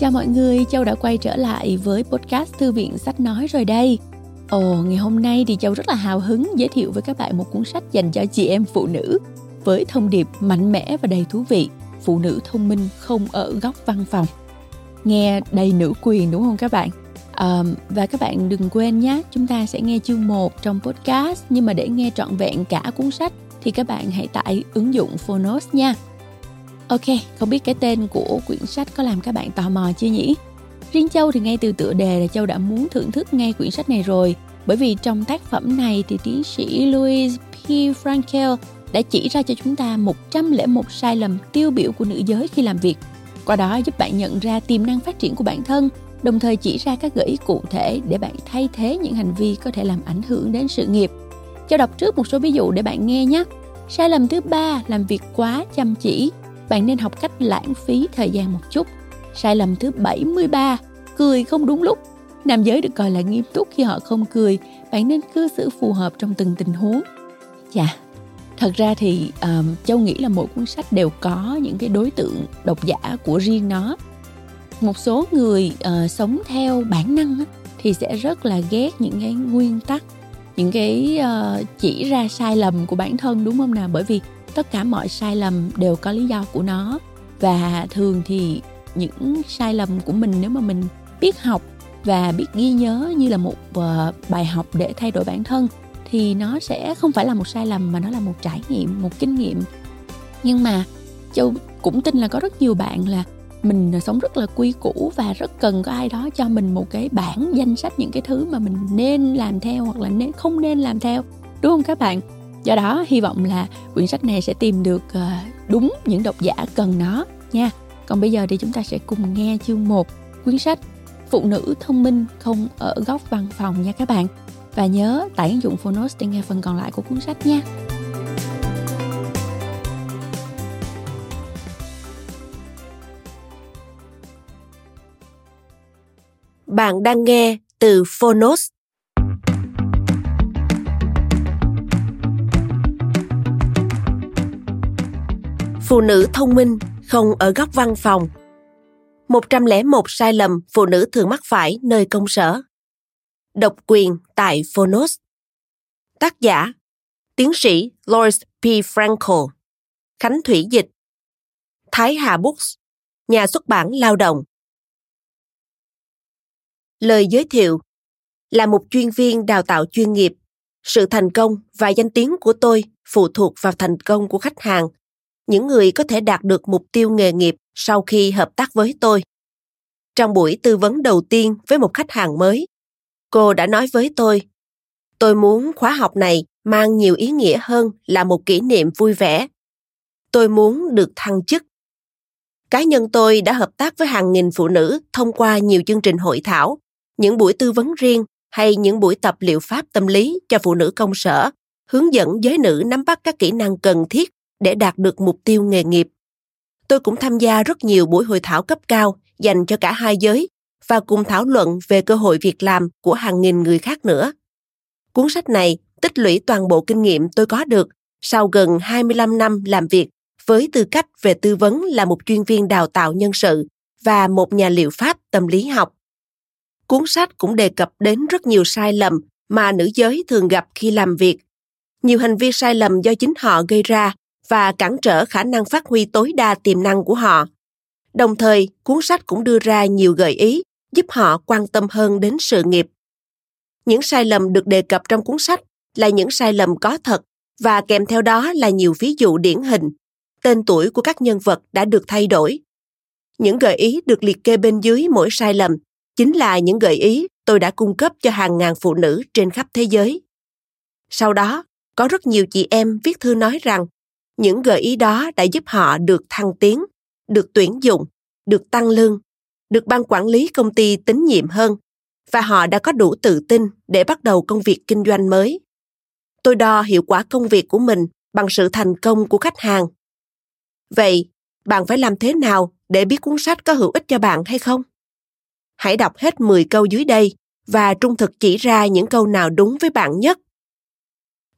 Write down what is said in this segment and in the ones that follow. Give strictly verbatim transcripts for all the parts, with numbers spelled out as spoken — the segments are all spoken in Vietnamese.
Chào mọi người, Châu đã quay trở lại với podcast Thư viện Sách Nói rồi đây. Ồ, ngày hôm nay thì Châu rất là hào hứng giới thiệu với các bạn một cuốn sách dành cho chị em phụ nữ với thông điệp mạnh mẽ và đầy thú vị, Phụ nữ thông minh không ở góc văn phòng. Nghe đầy nữ quyền đúng không các bạn? À, và các bạn đừng quên nhé, chúng ta sẽ nghe chương một trong podcast, nhưng mà để nghe trọn vẹn cả cuốn sách thì các bạn hãy tải ứng dụng Phonos nha. Ok, không biết cái tên của quyển sách có làm các bạn tò mò chưa nhỉ? Riêng Châu thì ngay từ tựa đề là Châu đã muốn thưởng thức ngay quyển sách này rồi, bởi vì trong tác phẩm này thì tiến sĩ Louis P. Frankel đã chỉ ra cho chúng ta một trăm lẻ một sai lầm tiêu biểu của nữ giới khi làm việc. Qua đó giúp bạn nhận ra tiềm năng phát triển của bản thân, đồng thời chỉ ra các gợi ý cụ thể để bạn thay thế những hành vi có thể làm ảnh hưởng đến sự nghiệp. Châu đọc trước một số ví dụ để bạn nghe nhé. Sai lầm thứ ba, làm việc quá chăm chỉ. Bạn nên học cách lãng phí thời gian một chút. Sai lầm thứ bảy mươi ba, cười không đúng lúc. Nam giới được coi là nghiêm túc khi họ không cười. Bạn nên cư xử phù hợp trong từng tình huống. Chà, thật ra thì um, Châu nghĩ là mỗi cuốn sách đều có những cái đối tượng độc giả của riêng nó. Một số người uh, sống theo bản năng á, thì sẽ rất là ghét những cái nguyên tắc, những cái uh, chỉ ra sai lầm của bản thân, đúng không nào? Bởi vì tất cả mọi sai lầm đều có lý do của nó, và thường thì những sai lầm của mình nếu mà mình biết học và biết ghi nhớ như là một bài học để thay đổi bản thân thì nó sẽ không phải là một sai lầm mà nó là một trải nghiệm, một kinh nghiệm. Nhưng mà Châu cũng tin là có rất nhiều bạn là mình sống rất là quy củ và rất cần có ai đó cho mình một cái bảng danh sách những cái thứ mà mình nên làm theo hoặc là nên không nên làm theo, đúng không các bạn? Do đó hy vọng là quyển sách này sẽ tìm được đúng những độc giả cần nó nha. Còn bây giờ thì chúng ta sẽ cùng nghe chương một quyển sách Phụ nữ thông minh không ở góc văn phòng nha các bạn. Và nhớ tải ứng dụng Phonos để nghe phần còn lại của cuốn sách nha. Bạn đang nghe từ Phonos. Phụ nữ thông minh không ở góc văn phòng. một trăm lẻ một sai lầm phụ nữ thường mắc phải nơi công sở. Độc quyền tại Phonos. Tác giả: tiến sĩ Lois P. Frankel. Khánh Thủy dịch. Thái Hà Books. Nhà xuất bản Lao động. Lời giới thiệu: là một chuyên viên đào tạo chuyên nghiệp, sự thành công và danh tiếng của tôi phụ thuộc vào thành công của khách hàng, những người có thể đạt được mục tiêu nghề nghiệp sau khi hợp tác với tôi. Trong buổi tư vấn đầu tiên với một khách hàng mới, cô đã nói với tôi, tôi muốn khóa học này mang nhiều ý nghĩa hơn là một kỷ niệm vui vẻ. Tôi muốn được thăng chức. Cá nhân tôi đã hợp tác với hàng nghìn phụ nữ thông qua nhiều chương trình hội thảo, những buổi tư vấn riêng hay những buổi tập liệu pháp tâm lý cho phụ nữ công sở, hướng dẫn giới nữ nắm bắt các kỹ năng cần thiết để đạt được mục tiêu nghề nghiệp. Tôi cũng tham gia rất nhiều buổi hội thảo cấp cao dành cho cả hai giới và cùng thảo luận về cơ hội việc làm của hàng nghìn người khác nữa. Cuốn sách này tích lũy toàn bộ kinh nghiệm tôi có được sau gần hai mươi lăm năm làm việc với tư cách về tư vấn là một chuyên viên đào tạo nhân sự và một nhà liệu pháp tâm lý học. Cuốn sách cũng đề cập đến rất nhiều sai lầm mà nữ giới thường gặp khi làm việc. Nhiều hành vi sai lầm do chính họ gây ra và cản trở khả năng phát huy tối đa tiềm năng của họ. Đồng thời, cuốn sách cũng đưa ra nhiều gợi ý giúp họ quan tâm hơn đến sự nghiệp. Những sai lầm được đề cập trong cuốn sách là những sai lầm có thật và kèm theo đó là nhiều ví dụ điển hình. Tên tuổi của các nhân vật đã được thay đổi. Những gợi ý được liệt kê bên dưới mỗi sai lầm chính là những gợi ý tôi đã cung cấp cho hàng ngàn phụ nữ trên khắp thế giới. Sau đó, có rất nhiều chị em viết thư nói rằng những gợi ý đó đã giúp họ được thăng tiến, được tuyển dụng, được tăng lương, được ban quản lý công ty tín nhiệm hơn, và họ đã có đủ tự tin để bắt đầu công việc kinh doanh mới. Tôi đo hiệu quả công việc của mình bằng sự thành công của khách hàng. Vậy, bạn phải làm thế nào để biết cuốn sách có hữu ích cho bạn hay không? Hãy đọc hết mười câu dưới đây và trung thực chỉ ra những câu nào đúng với bạn nhất.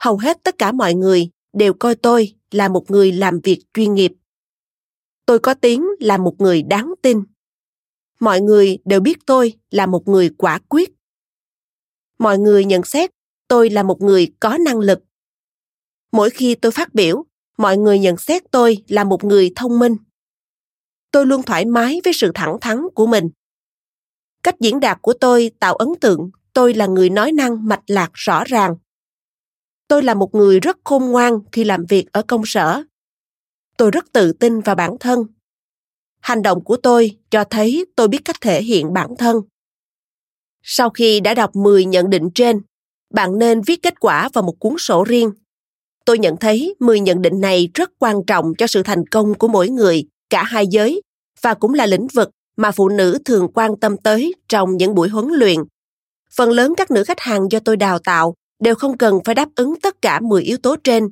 Hầu hết tất cả mọi người đều coi tôi là một người làm việc chuyên nghiệp. Tôi có tiếng là một người đáng tin. Mọi người đều biết tôi là một người quả quyết. Mọi người nhận xét tôi là một người có năng lực. Mỗi khi tôi phát biểu, mọi người nhận xét tôi là một người thông minh. Tôi luôn thoải mái với sự thẳng thắn của mình. Cách diễn đạt của tôi tạo ấn tượng tôi là người nói năng mạch lạc rõ ràng. Tôi là một người rất khôn ngoan khi làm việc ở công sở. Tôi rất tự tin vào bản thân. Hành động của tôi cho thấy tôi biết cách thể hiện bản thân. Sau khi đã đọc mười nhận định trên, bạn nên viết kết quả vào một cuốn sổ riêng. Tôi nhận thấy mười nhận định này rất quan trọng cho sự thành công của mỗi người, cả hai giới, và cũng là lĩnh vực mà phụ nữ thường quan tâm tới trong những buổi huấn luyện. Phần lớn các nữ khách hàng do tôi đào tạo đều không cần phải đáp ứng tất cả mười yếu tố trên,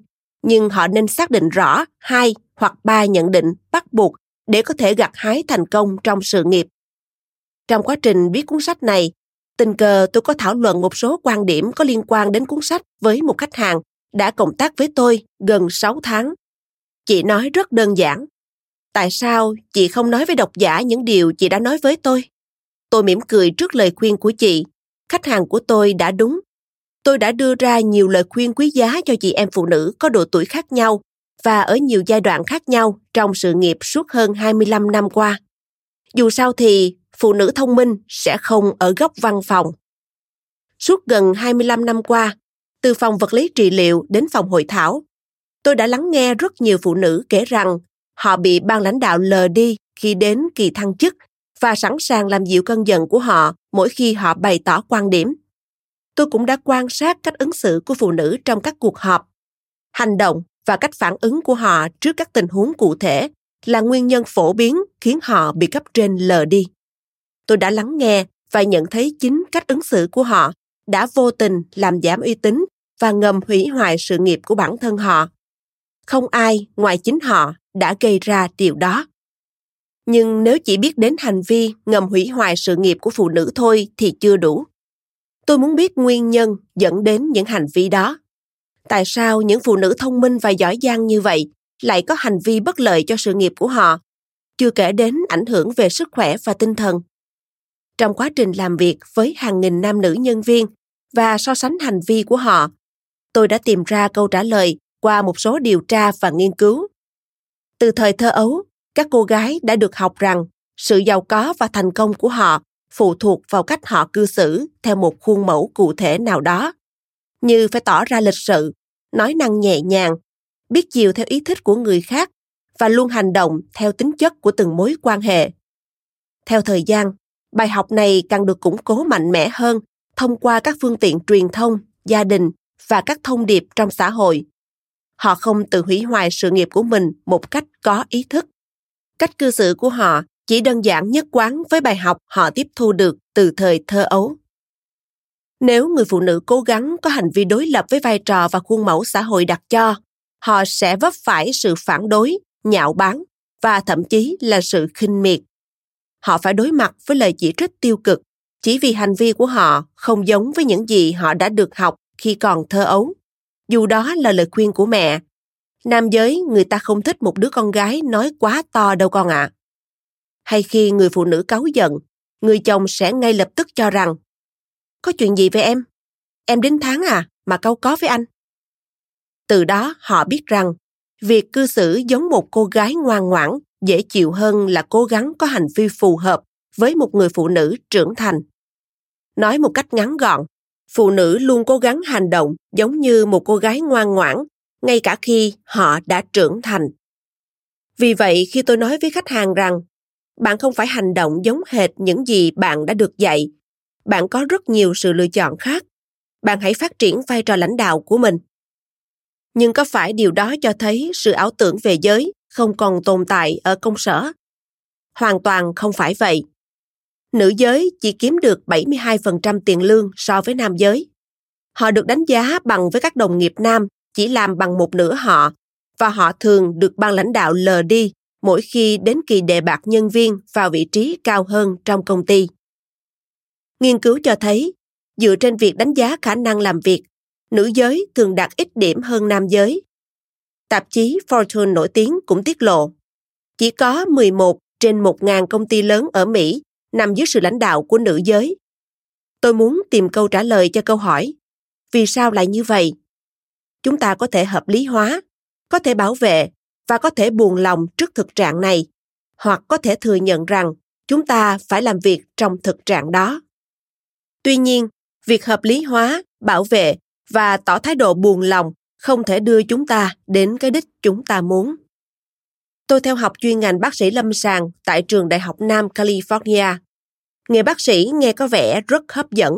nhưng họ nên xác định rõ hai hoặc ba nhận định bắt buộc để có thể gặt hái thành công trong sự nghiệp. Trong quá trình viết cuốn sách này, tình cờ tôi có thảo luận một số quan điểm có liên quan đến cuốn sách với một khách hàng đã cộng tác với tôi gần sáu tháng. Chị nói rất đơn giản. Tại sao chị không nói với độc giả những điều chị đã nói với tôi? Tôi mỉm cười trước lời khuyên của chị. Khách hàng của tôi đã đúng. Tôi đã đưa ra nhiều lời khuyên quý giá cho chị em phụ nữ có độ tuổi khác nhau và ở nhiều giai đoạn khác nhau trong sự nghiệp suốt hơn hai mươi lăm năm qua. Dù sao thì, phụ nữ thông minh sẽ không ở góc văn phòng. Suốt gần hai mươi lăm năm qua, từ phòng vật lý trị liệu đến phòng hội thảo, tôi đã lắng nghe rất nhiều phụ nữ kể rằng họ bị ban lãnh đạo lờ đi khi đến kỳ thăng chức và sẵn sàng làm dịu cơn giận của họ mỗi khi họ bày tỏ quan điểm. Tôi cũng đã quan sát cách ứng xử của phụ nữ trong các cuộc họp. Hành động và cách phản ứng của họ trước các tình huống cụ thể là nguyên nhân phổ biến khiến họ bị cấp trên lờ đi. Tôi đã lắng nghe và nhận thấy chính cách ứng xử của họ đã vô tình làm giảm uy tín và ngầm hủy hoại sự nghiệp của bản thân họ. Không ai ngoài chính họ đã gây ra điều đó. Nhưng nếu chỉ biết đến hành vi ngầm hủy hoại sự nghiệp của phụ nữ thôi thì chưa đủ. Tôi muốn biết nguyên nhân dẫn đến những hành vi đó. Tại sao những phụ nữ thông minh và giỏi giang như vậy lại có hành vi bất lợi cho sự nghiệp của họ, chưa kể đến ảnh hưởng về sức khỏe và tinh thần. Trong quá trình làm việc với hàng nghìn nam nữ nhân viên và so sánh hành vi của họ, tôi đã tìm ra câu trả lời qua một số điều tra và nghiên cứu. Từ thời thơ ấu, các cô gái đã được học rằng sự giàu có và thành công của họ phụ thuộc vào cách họ cư xử theo một khuôn mẫu cụ thể nào đó, như phải tỏ ra lịch sự, nói năng nhẹ nhàng, biết chiều theo ý thích của người khác và luôn hành động theo tính chất của từng mối quan hệ. Theo thời gian, bài học này càng được củng cố mạnh mẽ hơn thông qua các phương tiện truyền thông, gia đình và các thông điệp trong xã hội. Họ không tự hủy hoại sự nghiệp của mình một cách có ý thức. Cách cư xử của họ chỉ đơn giản nhất quán với bài học họ tiếp thu được từ thời thơ ấu. Nếu người phụ nữ cố gắng có hành vi đối lập với vai trò và khuôn mẫu xã hội đặt cho, họ sẽ vấp phải sự phản đối, nhạo báng và thậm chí là sự khinh miệt. Họ phải đối mặt với lời chỉ trích tiêu cực chỉ vì hành vi của họ không giống với những gì họ đã được học khi còn thơ ấu. Dù đó là lời khuyên của mẹ. Nam giới, người ta không thích một đứa con gái nói quá to đâu con ạ. À. Hay khi người phụ nữ cáu giận, người chồng sẽ ngay lập tức cho rằng có chuyện gì với em? Em đến tháng à mà cau có với anh? Từ đó họ biết rằng việc cư xử giống một cô gái ngoan ngoãn dễ chịu hơn là cố gắng có hành vi phù hợp với một người phụ nữ trưởng thành. Nói một cách ngắn gọn, phụ nữ luôn cố gắng hành động giống như một cô gái ngoan ngoãn, ngay cả khi họ đã trưởng thành. Vì vậy, khi tôi nói với khách hàng rằng bạn không phải hành động giống hệt những gì bạn đã được dạy, bạn có rất nhiều sự lựa chọn khác, bạn hãy phát triển vai trò lãnh đạo của mình. Nhưng có phải điều đó cho thấy sự ảo tưởng về giới không còn tồn tại ở công sở? Hoàn toàn không phải vậy. Nữ giới chỉ kiếm được bảy mươi hai phần trăm tiền lương so với nam giới. Họ được đánh giá bằng với các đồng nghiệp nam chỉ làm bằng một nửa họ, và họ thường được ban lãnh đạo lờ đi mỗi khi đến kỳ đề bạt nhân viên vào vị trí cao hơn trong công ty. Nghiên cứu cho thấy, dựa trên việc đánh giá khả năng làm việc, nữ giới thường đạt ít điểm hơn nam giới. Tạp chí Fortune nổi tiếng cũng tiết lộ, chỉ có mười một trên một nghìn công ty lớn ở Mỹ nằm dưới sự lãnh đạo của nữ giới. Tôi muốn tìm câu trả lời cho câu hỏi, vì sao lại như vậy? Chúng ta có thể hợp lý hóa, có thể bảo vệ và có thể buồn lòng trước thực trạng này, hoặc có thể thừa nhận rằng chúng ta phải làm việc trong thực trạng đó. Tuy nhiên, việc hợp lý hóa, bảo vệ và tỏ thái độ buồn lòng không thể đưa chúng ta đến cái đích chúng ta muốn. Tôi theo học chuyên ngành bác sĩ lâm sàng tại trường Đại học Nam California. Nghề bác sĩ nghe có vẻ rất hấp dẫn,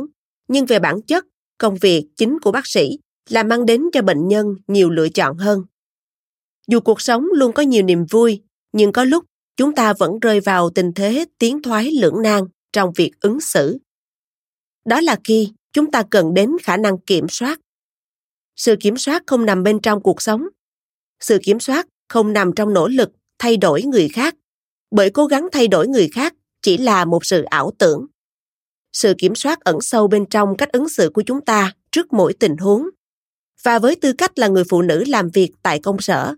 nhưng về bản chất, công việc chính của bác sĩ là mang đến cho bệnh nhân nhiều lựa chọn hơn. Dù cuộc sống luôn có nhiều niềm vui, nhưng có lúc chúng ta vẫn rơi vào tình thế tiến thoái lưỡng nan trong việc ứng xử. Đó là khi chúng ta cần đến khả năng kiểm soát. Sự kiểm soát không nằm bên trong cuộc sống. Sự kiểm soát không nằm trong nỗ lực thay đổi người khác, bởi cố gắng thay đổi người khác chỉ là một sự ảo tưởng. Sự kiểm soát ẩn sâu bên trong cách ứng xử của chúng ta trước mỗi tình huống. Và với tư cách là người phụ nữ làm việc tại công sở,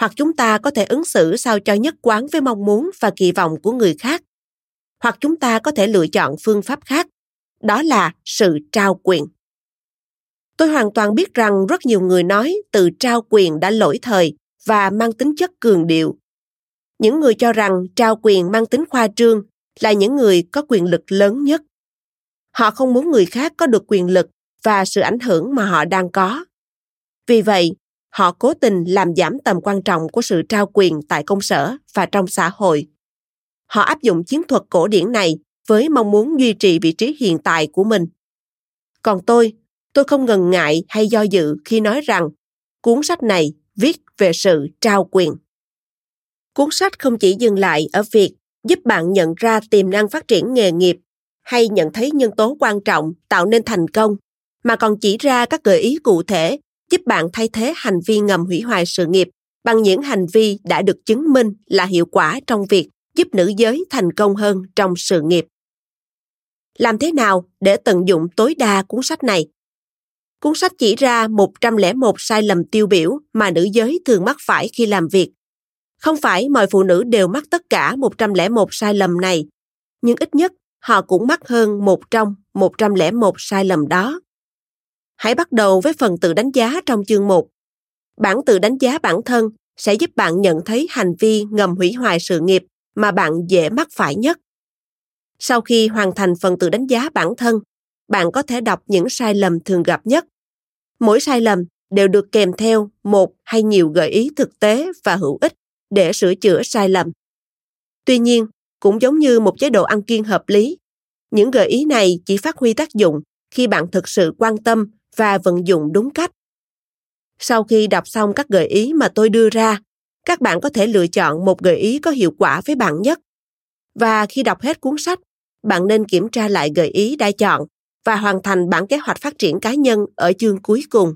hoặc chúng ta có thể ứng xử sao cho nhất quán với mong muốn và kỳ vọng của người khác, hoặc chúng ta có thể lựa chọn phương pháp khác, đó là sự trao quyền. Tôi hoàn toàn biết rằng rất nhiều người nói từ trao quyền đã lỗi thời và mang tính chất cường điệu. Những người cho rằng trao quyền mang tính khoa trương là những người có quyền lực lớn nhất. Họ không muốn người khác có được quyền lực và sự ảnh hưởng mà họ đang có. Vì vậy, họ cố tình làm giảm tầm quan trọng của sự trao quyền tại công sở và trong xã hội. Họ áp dụng chiến thuật cổ điển này với mong muốn duy trì vị trí hiện tại của mình. Còn tôi, tôi không ngần ngại hay do dự khi nói rằng cuốn sách này viết về sự trao quyền. Cuốn sách không chỉ dừng lại ở việc giúp bạn nhận ra tiềm năng phát triển nghề nghiệp hay nhận thấy nhân tố quan trọng tạo nên thành công, mà còn chỉ ra các gợi ý cụ thể giúp bạn thay thế hành vi ngầm hủy hoại sự nghiệp bằng những hành vi đã được chứng minh là hiệu quả trong việc giúp nữ giới thành công hơn trong sự nghiệp. Làm thế nào để tận dụng tối đa cuốn sách này? Cuốn sách chỉ ra một trăm lẻ một sai lầm tiêu biểu mà nữ giới thường mắc phải khi làm việc. Không phải mọi phụ nữ đều mắc tất cả một trăm lẻ một sai lầm này, nhưng ít nhất họ cũng mắc hơn một trong một trăm lẻ một sai lầm đó. Hãy bắt đầu với phần tự đánh giá trong chương một. Bản tự đánh giá bản thân sẽ giúp bạn nhận thấy hành vi ngầm hủy hoại sự nghiệp mà bạn dễ mắc phải nhất. Sau khi hoàn thành phần tự đánh giá bản thân, bạn có thể đọc những sai lầm thường gặp nhất. Mỗi sai lầm đều được kèm theo một hay nhiều gợi ý thực tế và hữu ích để sửa chữa sai lầm. Tuy nhiên, cũng giống như một chế độ ăn kiêng hợp lý, những gợi ý này chỉ phát huy tác dụng khi bạn thực sự quan tâm và vận dụng đúng cách. Sau khi đọc xong các gợi ý mà tôi đưa ra, các bạn có thể lựa chọn một gợi ý có hiệu quả với bạn nhất. Và khi đọc hết cuốn sách, bạn nên kiểm tra lại gợi ý đã chọn và hoàn thành bản kế hoạch phát triển cá nhân ở chương cuối cùng.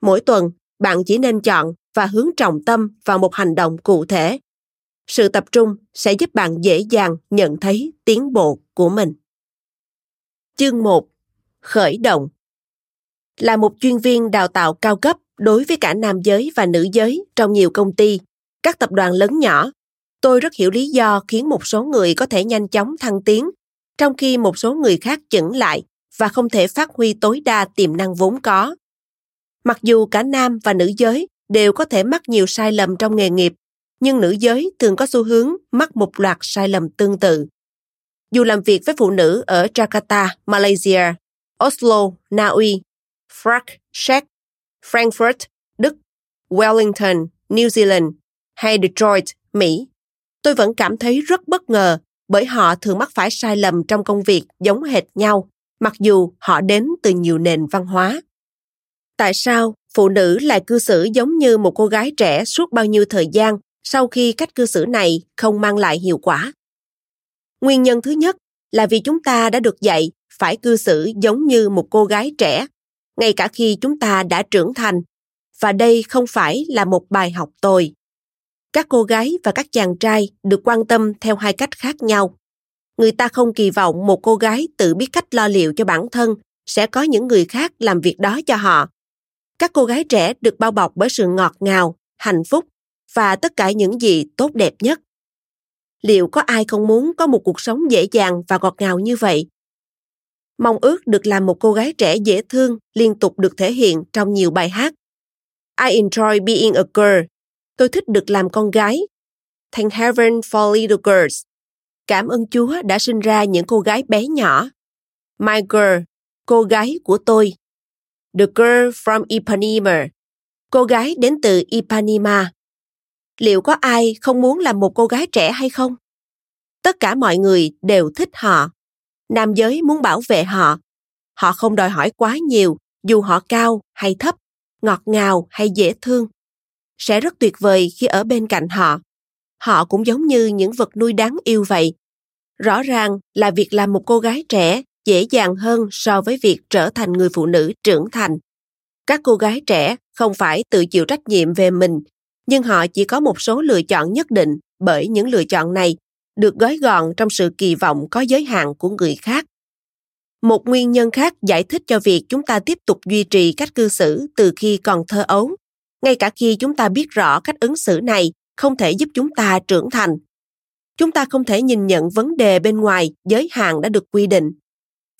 Mỗi tuần, bạn chỉ nên chọn và hướng trọng tâm vào một hành động cụ thể. Sự tập trung sẽ giúp bạn dễ dàng nhận thấy tiến bộ của mình. Chương một. Khởi động. Là một chuyên viên đào tạo cao cấp đối với cả nam giới và nữ giới trong nhiều công ty, các tập đoàn lớn nhỏ, tôi rất hiểu lý do khiến một số người có thể nhanh chóng thăng tiến, trong khi một số người khác chững lại và không thể phát huy tối đa tiềm năng vốn có. Mặc dù cả nam và nữ giới đều có thể mắc nhiều sai lầm trong nghề nghiệp, nhưng nữ giới thường có xu hướng mắc một loạt sai lầm tương tự. Dù làm việc với phụ nữ ở Jakarta, Malaysia, Oslo, Na Uy, Prague, Czech, Frankfurt, Đức, Wellington, New Zealand hay Detroit, Mỹ, tôi vẫn cảm thấy rất bất ngờ bởi họ thường mắc phải sai lầm trong công việc giống hệt nhau, mặc dù họ đến từ nhiều nền văn hóa. Tại sao phụ nữ lại cư xử giống như một cô gái trẻ suốt bao nhiêu thời gian sau khi cách cư xử này không mang lại hiệu quả? Nguyên nhân thứ nhất là vì chúng ta đã được dạy phải cư xử giống như một cô gái trẻ, ngay cả khi chúng ta đã trưởng thành, và đây không phải là một bài học tồi. Các cô gái và các chàng trai được quan tâm theo hai cách khác nhau. Người ta không kỳ vọng một cô gái tự biết cách lo liệu cho bản thân sẽ có những người khác làm việc đó cho họ. Các cô gái trẻ được bao bọc bởi sự ngọt ngào, hạnh phúc và tất cả những gì tốt đẹp nhất. Liệu có ai không muốn có một cuộc sống dễ dàng và ngọt ngào như vậy? Mong ước được làm một cô gái trẻ dễ thương liên tục được thể hiện trong nhiều bài hát. I enjoy being a girl. Tôi thích được làm con gái. Thank heaven for little girls. Cảm ơn Chúa đã sinh ra những cô gái bé nhỏ. My girl, cô gái của tôi. The girl from Ipanema. Cô gái đến từ Ipanema. Liệu có ai không muốn làm một cô gái trẻ hay không? Tất cả mọi người đều thích họ. Nam giới muốn bảo vệ họ. Họ không đòi hỏi quá nhiều, dù họ cao hay thấp, ngọt ngào hay dễ thương. Sẽ rất tuyệt vời khi ở bên cạnh họ. Họ cũng giống như những vật nuôi đáng yêu vậy. Rõ ràng là việc làm một cô gái trẻ dễ dàng hơn so với việc trở thành người phụ nữ trưởng thành. Các cô gái trẻ không phải tự chịu trách nhiệm về mình, nhưng họ chỉ có một số lựa chọn nhất định, bởi những lựa chọn này được gói gọn trong sự kỳ vọng có giới hạn của người khác. Một nguyên nhân khác giải thích cho việc chúng ta tiếp tục duy trì cách cư xử từ khi còn thơ ấu, ngay cả khi chúng ta biết rõ cách ứng xử này không thể giúp chúng ta trưởng thành. Chúng ta không thể nhìn nhận vấn đề bên ngoài giới hạn đã được quy định.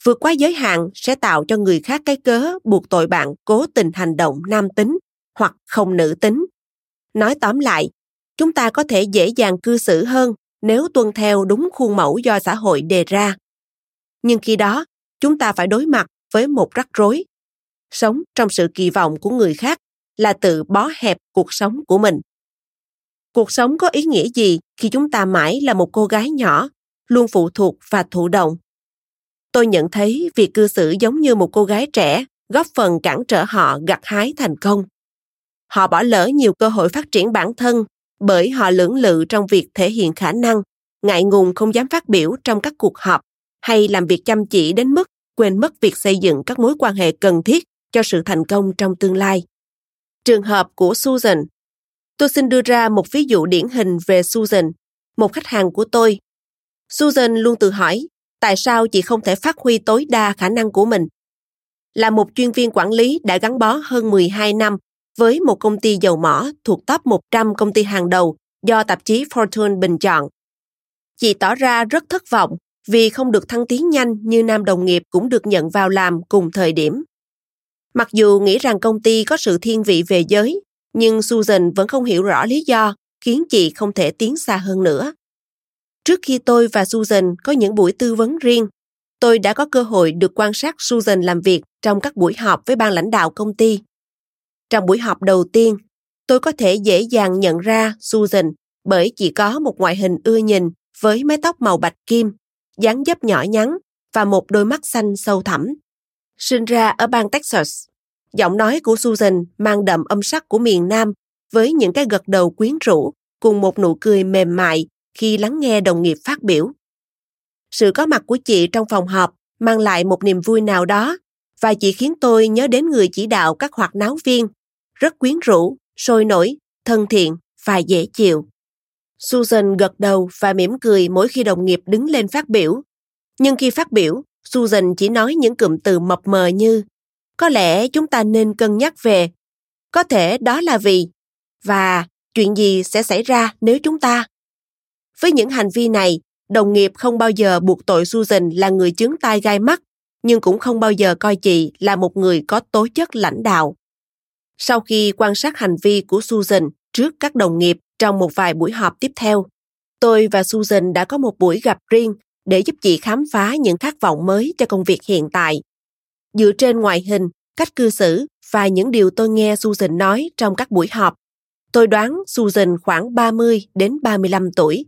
Vượt quá giới hạn sẽ tạo cho người khác cái cớ buộc tội bạn cố tình hành động nam tính hoặc không nữ tính. Nói tóm lại, chúng ta có thể dễ dàng cư xử hơn nếu tuân theo đúng khuôn mẫu do xã hội đề ra. Nhưng khi đó, chúng ta phải đối mặt với một rắc rối. Sống trong sự kỳ vọng của người khác là tự bó hẹp cuộc sống của mình. Cuộc sống có ý nghĩa gì khi chúng ta mãi là một cô gái nhỏ, luôn phụ thuộc và thụ động? Tôi nhận thấy việc cư xử giống như một cô gái trẻ góp phần cản trở họ gặt hái thành công. Họ bỏ lỡ nhiều cơ hội phát triển bản thân bởi họ lưỡng lự trong việc thể hiện khả năng, ngại ngùng không dám phát biểu trong các cuộc họp hay làm việc chăm chỉ đến mức quên mất việc xây dựng các mối quan hệ cần thiết cho sự thành công trong tương lai. Trường hợp của Susan. Tôi xin đưa ra một ví dụ điển hình về Susan, một khách hàng của tôi. Susan luôn tự hỏi tại sao chị không thể phát huy tối đa khả năng của mình. Là một chuyên viên quản lý đã gắn bó hơn mười hai năm với một công ty dầu mỏ thuộc top một trăm công ty hàng đầu do tạp chí Fortune bình chọn. Chị tỏ ra rất thất vọng vì không được thăng tiến nhanh như nam đồng nghiệp cũng được nhận vào làm cùng thời điểm. Mặc dù nghĩ rằng công ty có sự thiên vị về giới, nhưng Susan vẫn không hiểu rõ lý do khiến chị không thể tiến xa hơn nữa. Trước khi tôi và Susan có những buổi tư vấn riêng, tôi đã có cơ hội được quan sát Susan làm việc trong các buổi họp với ban lãnh đạo công ty. Trong buổi họp đầu tiên, tôi có thể dễ dàng nhận ra Susan bởi chị có một ngoại hình ưa nhìn với mái tóc màu bạch kim, dáng dấp nhỏ nhắn và một đôi mắt xanh sâu thẳm. Sinh ra ở bang Texas, giọng nói của Susan mang đậm âm sắc của miền Nam với những cái gật đầu quyến rũ cùng một nụ cười mềm mại khi lắng nghe đồng nghiệp phát biểu. Sự có mặt của chị trong phòng họp mang lại một niềm vui nào đó và chị khiến tôi nhớ đến người chỉ đạo các hoạt náo viên, rất quyến rũ, sôi nổi, thân thiện và dễ chịu. Susan gật đầu và mỉm cười mỗi khi đồng nghiệp đứng lên phát biểu. Nhưng khi phát biểu, Susan chỉ nói những cụm từ mập mờ như có lẽ chúng ta nên cân nhắc về, có thể đó là vì, và chuyện gì sẽ xảy ra nếu chúng ta. Với những hành vi này, đồng nghiệp không bao giờ buộc tội Susan là người chướng tai gai mắt, nhưng cũng không bao giờ coi chị là một người có tố chất lãnh đạo. Sau khi quan sát hành vi của Susan trước các đồng nghiệp trong một vài buổi họp tiếp theo, tôi và Susan đã có một buổi gặp riêng để giúp chị khám phá những khát vọng mới cho công việc hiện tại. Dựa trên ngoại hình, cách cư xử và những điều tôi nghe Susan nói trong các buổi họp, tôi đoán Susan khoảng ba mươi đến ba mươi lăm tuổi.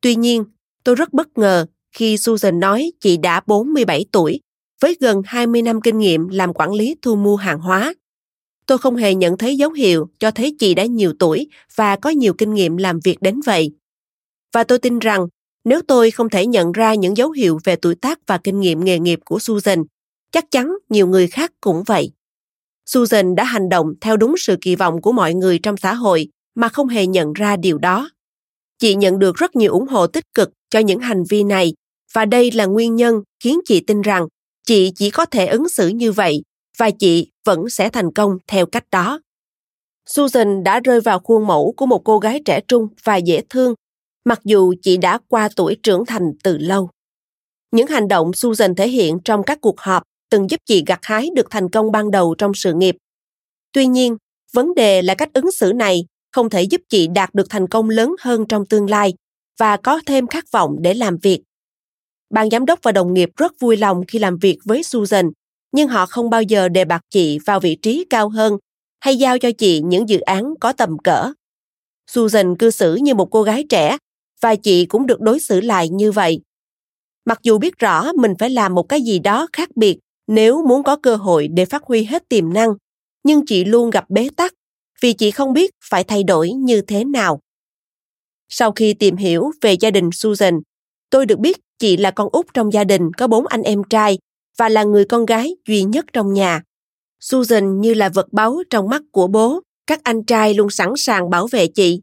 Tuy nhiên, tôi rất bất ngờ khi Susan nói chị đã bốn mươi bảy tuổi, với gần hai mươi năm kinh nghiệm làm quản lý thu mua hàng hóa. Tôi không hề nhận thấy dấu hiệu cho thấy chị đã nhiều tuổi và có nhiều kinh nghiệm làm việc đến vậy. Và tôi tin rằng, nếu tôi không thể nhận ra những dấu hiệu về tuổi tác và kinh nghiệm nghề nghiệp của Susan, chắc chắn nhiều người khác cũng vậy. Susan đã hành động theo đúng sự kỳ vọng của mọi người trong xã hội mà không hề nhận ra điều đó. Chị nhận được rất nhiều ủng hộ tích cực cho những hành vi này và đây là nguyên nhân khiến chị tin rằng chị chỉ có thể ứng xử như vậy và chị vẫn sẽ thành công theo cách đó. Susan đã rơi vào khuôn mẫu của một cô gái trẻ trung và dễ thương mặc dù chị đã qua tuổi trưởng thành từ lâu. Những hành động Susan thể hiện trong các cuộc họp từng giúp chị gặt hái được thành công ban đầu trong sự nghiệp. Tuy nhiên, vấn đề là cách ứng xử này không thể giúp chị đạt được thành công lớn hơn trong tương lai và có thêm khát vọng để làm việc. Ban giám đốc và đồng nghiệp rất vui lòng khi làm việc với Susan, nhưng họ không bao giờ đề bạt chị vào vị trí cao hơn hay giao cho chị những dự án có tầm cỡ. Susan cư xử như một cô gái trẻ và chị cũng được đối xử lại như vậy. Mặc dù biết rõ mình phải làm một cái gì đó khác biệt nếu muốn có cơ hội để phát huy hết tiềm năng, nhưng chị luôn gặp bế tắc vì chị không biết phải thay đổi như thế nào. Sau khi tìm hiểu về gia đình Susan, tôi được biết chị là con út trong gia đình có bốn anh em trai và là người con gái duy nhất trong nhà. Susan như là vật báu trong mắt của bố, các anh trai luôn sẵn sàng bảo vệ chị.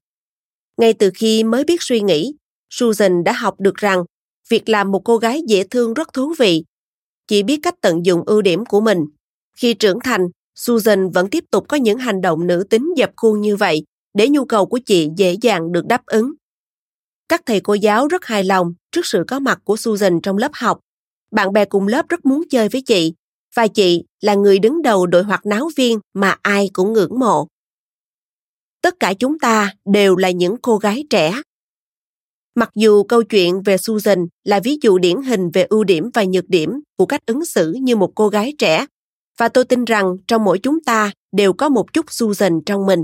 Ngay từ khi mới biết suy nghĩ, Susan đã học được rằng việc làm một cô gái dễ thương rất thú vị. Chị biết cách tận dụng ưu điểm của mình. Khi trưởng thành, Susan vẫn tiếp tục có những hành động nữ tính dập khuôn như vậy để nhu cầu của chị dễ dàng được đáp ứng. Các thầy cô giáo rất hài lòng trước sự có mặt của Susan trong lớp học. Bạn bè cùng lớp rất muốn chơi với chị, và chị là người đứng đầu đội hoạt náo viên mà ai cũng ngưỡng mộ. Tất cả chúng ta đều là những cô gái trẻ. Mặc dù câu chuyện về Susan là ví dụ điển hình về ưu điểm và nhược điểm của cách ứng xử như một cô gái trẻ, và tôi tin rằng trong mỗi chúng ta đều có một chút Susan trong mình.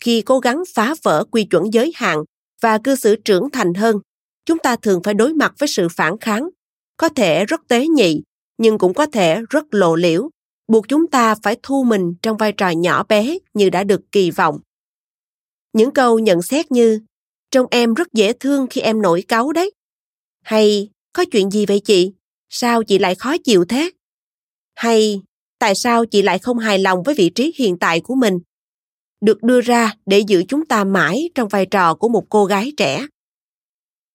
Khi cố gắng phá vỡ quy chuẩn giới hạn và cư xử trưởng thành hơn, chúng ta thường phải đối mặt với sự phản kháng, có thể rất tế nhị, nhưng cũng có thể rất lộ liễu, buộc chúng ta phải thu mình trong vai trò nhỏ bé như đã được kỳ vọng. Những câu nhận xét như "Trông em rất dễ thương khi em nổi cáu đấy", hay "Có chuyện gì vậy chị? Sao chị lại khó chịu thế?", hay "Tại sao chị lại không hài lòng với vị trí hiện tại của mình?", được đưa ra để giữ chúng ta mãi trong vai trò của một cô gái trẻ.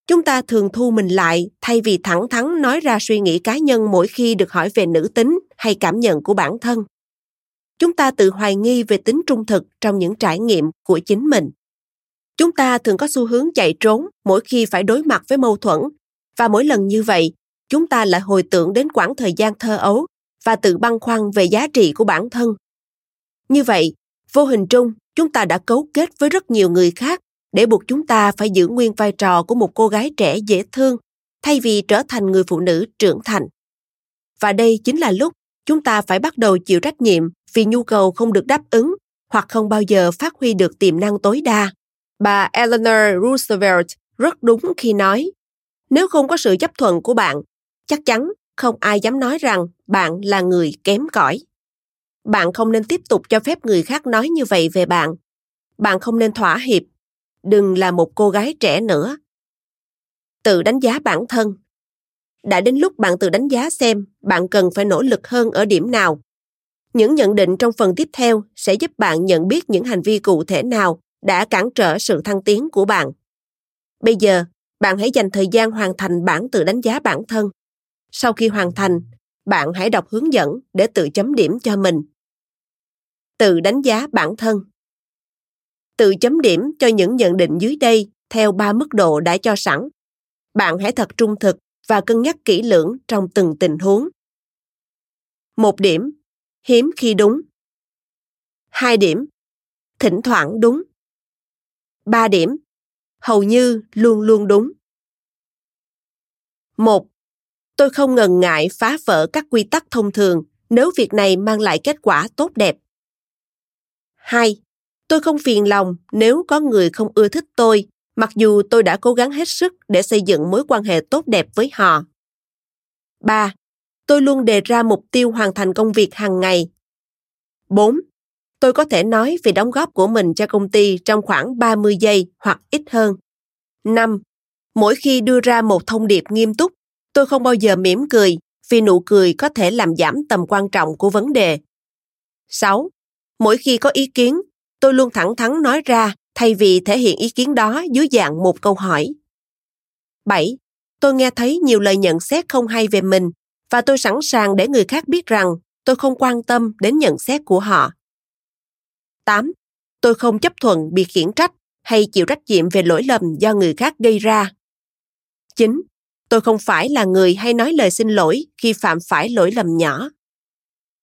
Chúng ta thường thu mình lại thay vì thẳng thắn nói ra suy nghĩ cá nhân mỗi khi được hỏi về nữ tính hay cảm nhận của bản thân. Chúng ta tự hoài nghi về tính trung thực trong những trải nghiệm của chính mình. Chúng ta thường có xu hướng chạy trốn mỗi khi phải đối mặt với mâu thuẫn, và mỗi lần như vậy, chúng ta lại hồi tưởng đến quãng thời gian thơ ấu và tự băn khoăn về giá trị của bản thân. Như vậy, vô hình chung, chúng ta đã cấu kết với rất nhiều người khác để buộc chúng ta phải giữ nguyên vai trò của một cô gái trẻ dễ thương thay vì trở thành người phụ nữ trưởng thành. Và đây chính là lúc chúng ta phải bắt đầu chịu trách nhiệm vì nhu cầu không được đáp ứng hoặc không bao giờ phát huy được tiềm năng tối đa. Bà Eleanor Roosevelt rất đúng khi nói, nếu không có sự chấp thuận của bạn, chắc chắn không ai dám nói rằng bạn là người kém cỏi. Bạn không nên tiếp tục cho phép người khác nói như vậy về bạn. Bạn không nên thỏa hiệp. Đừng là một cô gái trẻ nữa. Tự đánh giá bản thân. Đã đến lúc bạn tự đánh giá xem bạn cần phải nỗ lực hơn ở điểm nào. Những nhận định trong phần tiếp theo sẽ giúp bạn nhận biết những hành vi cụ thể nào đã cản trở sự thăng tiến của bạn. Bây giờ, bạn hãy dành thời gian hoàn thành bản tự đánh giá bản thân. Sau khi hoàn thành, bạn hãy đọc hướng dẫn để tự chấm điểm cho mình. Tự đánh giá bản thân. Tự chấm điểm cho những nhận định dưới đây theo ba mức độ đã cho sẵn. Bạn hãy thật trung thực và cân nhắc kỹ lưỡng trong từng tình huống. một điểm, hiếm khi đúng. hai điểm, thỉnh thoảng đúng. ba điểm, hầu như luôn luôn đúng. một. Tôi không ngần ngại phá vỡ các quy tắc thông thường nếu việc này mang lại kết quả tốt đẹp. hai. Tôi không phiền lòng nếu có người không ưa thích tôi, mặc dù tôi đã cố gắng hết sức để xây dựng mối quan hệ tốt đẹp với họ. ba. Tôi luôn đề ra mục tiêu hoàn thành công việc hàng ngày. bốn. Tôi có thể nói về đóng góp của mình cho công ty trong khoảng ba mươi giây hoặc ít hơn. năm. Mỗi khi đưa ra một thông điệp nghiêm túc, tôi không bao giờ mỉm cười vì nụ cười có thể làm giảm tầm quan trọng của vấn đề. sáu. Mỗi khi có ý kiến, tôi luôn thẳng thắn nói ra thay vì thể hiện ý kiến đó dưới dạng một câu hỏi. bảy. Tôi nghe thấy nhiều lời nhận xét không hay về mình và tôi sẵn sàng để người khác biết rằng tôi không quan tâm đến nhận xét của họ. tám. Tôi không chấp thuận bị khiển trách hay chịu trách nhiệm về lỗi lầm do người khác gây ra. Chín. Tôi không phải là người hay nói lời xin lỗi khi phạm phải lỗi lầm nhỏ.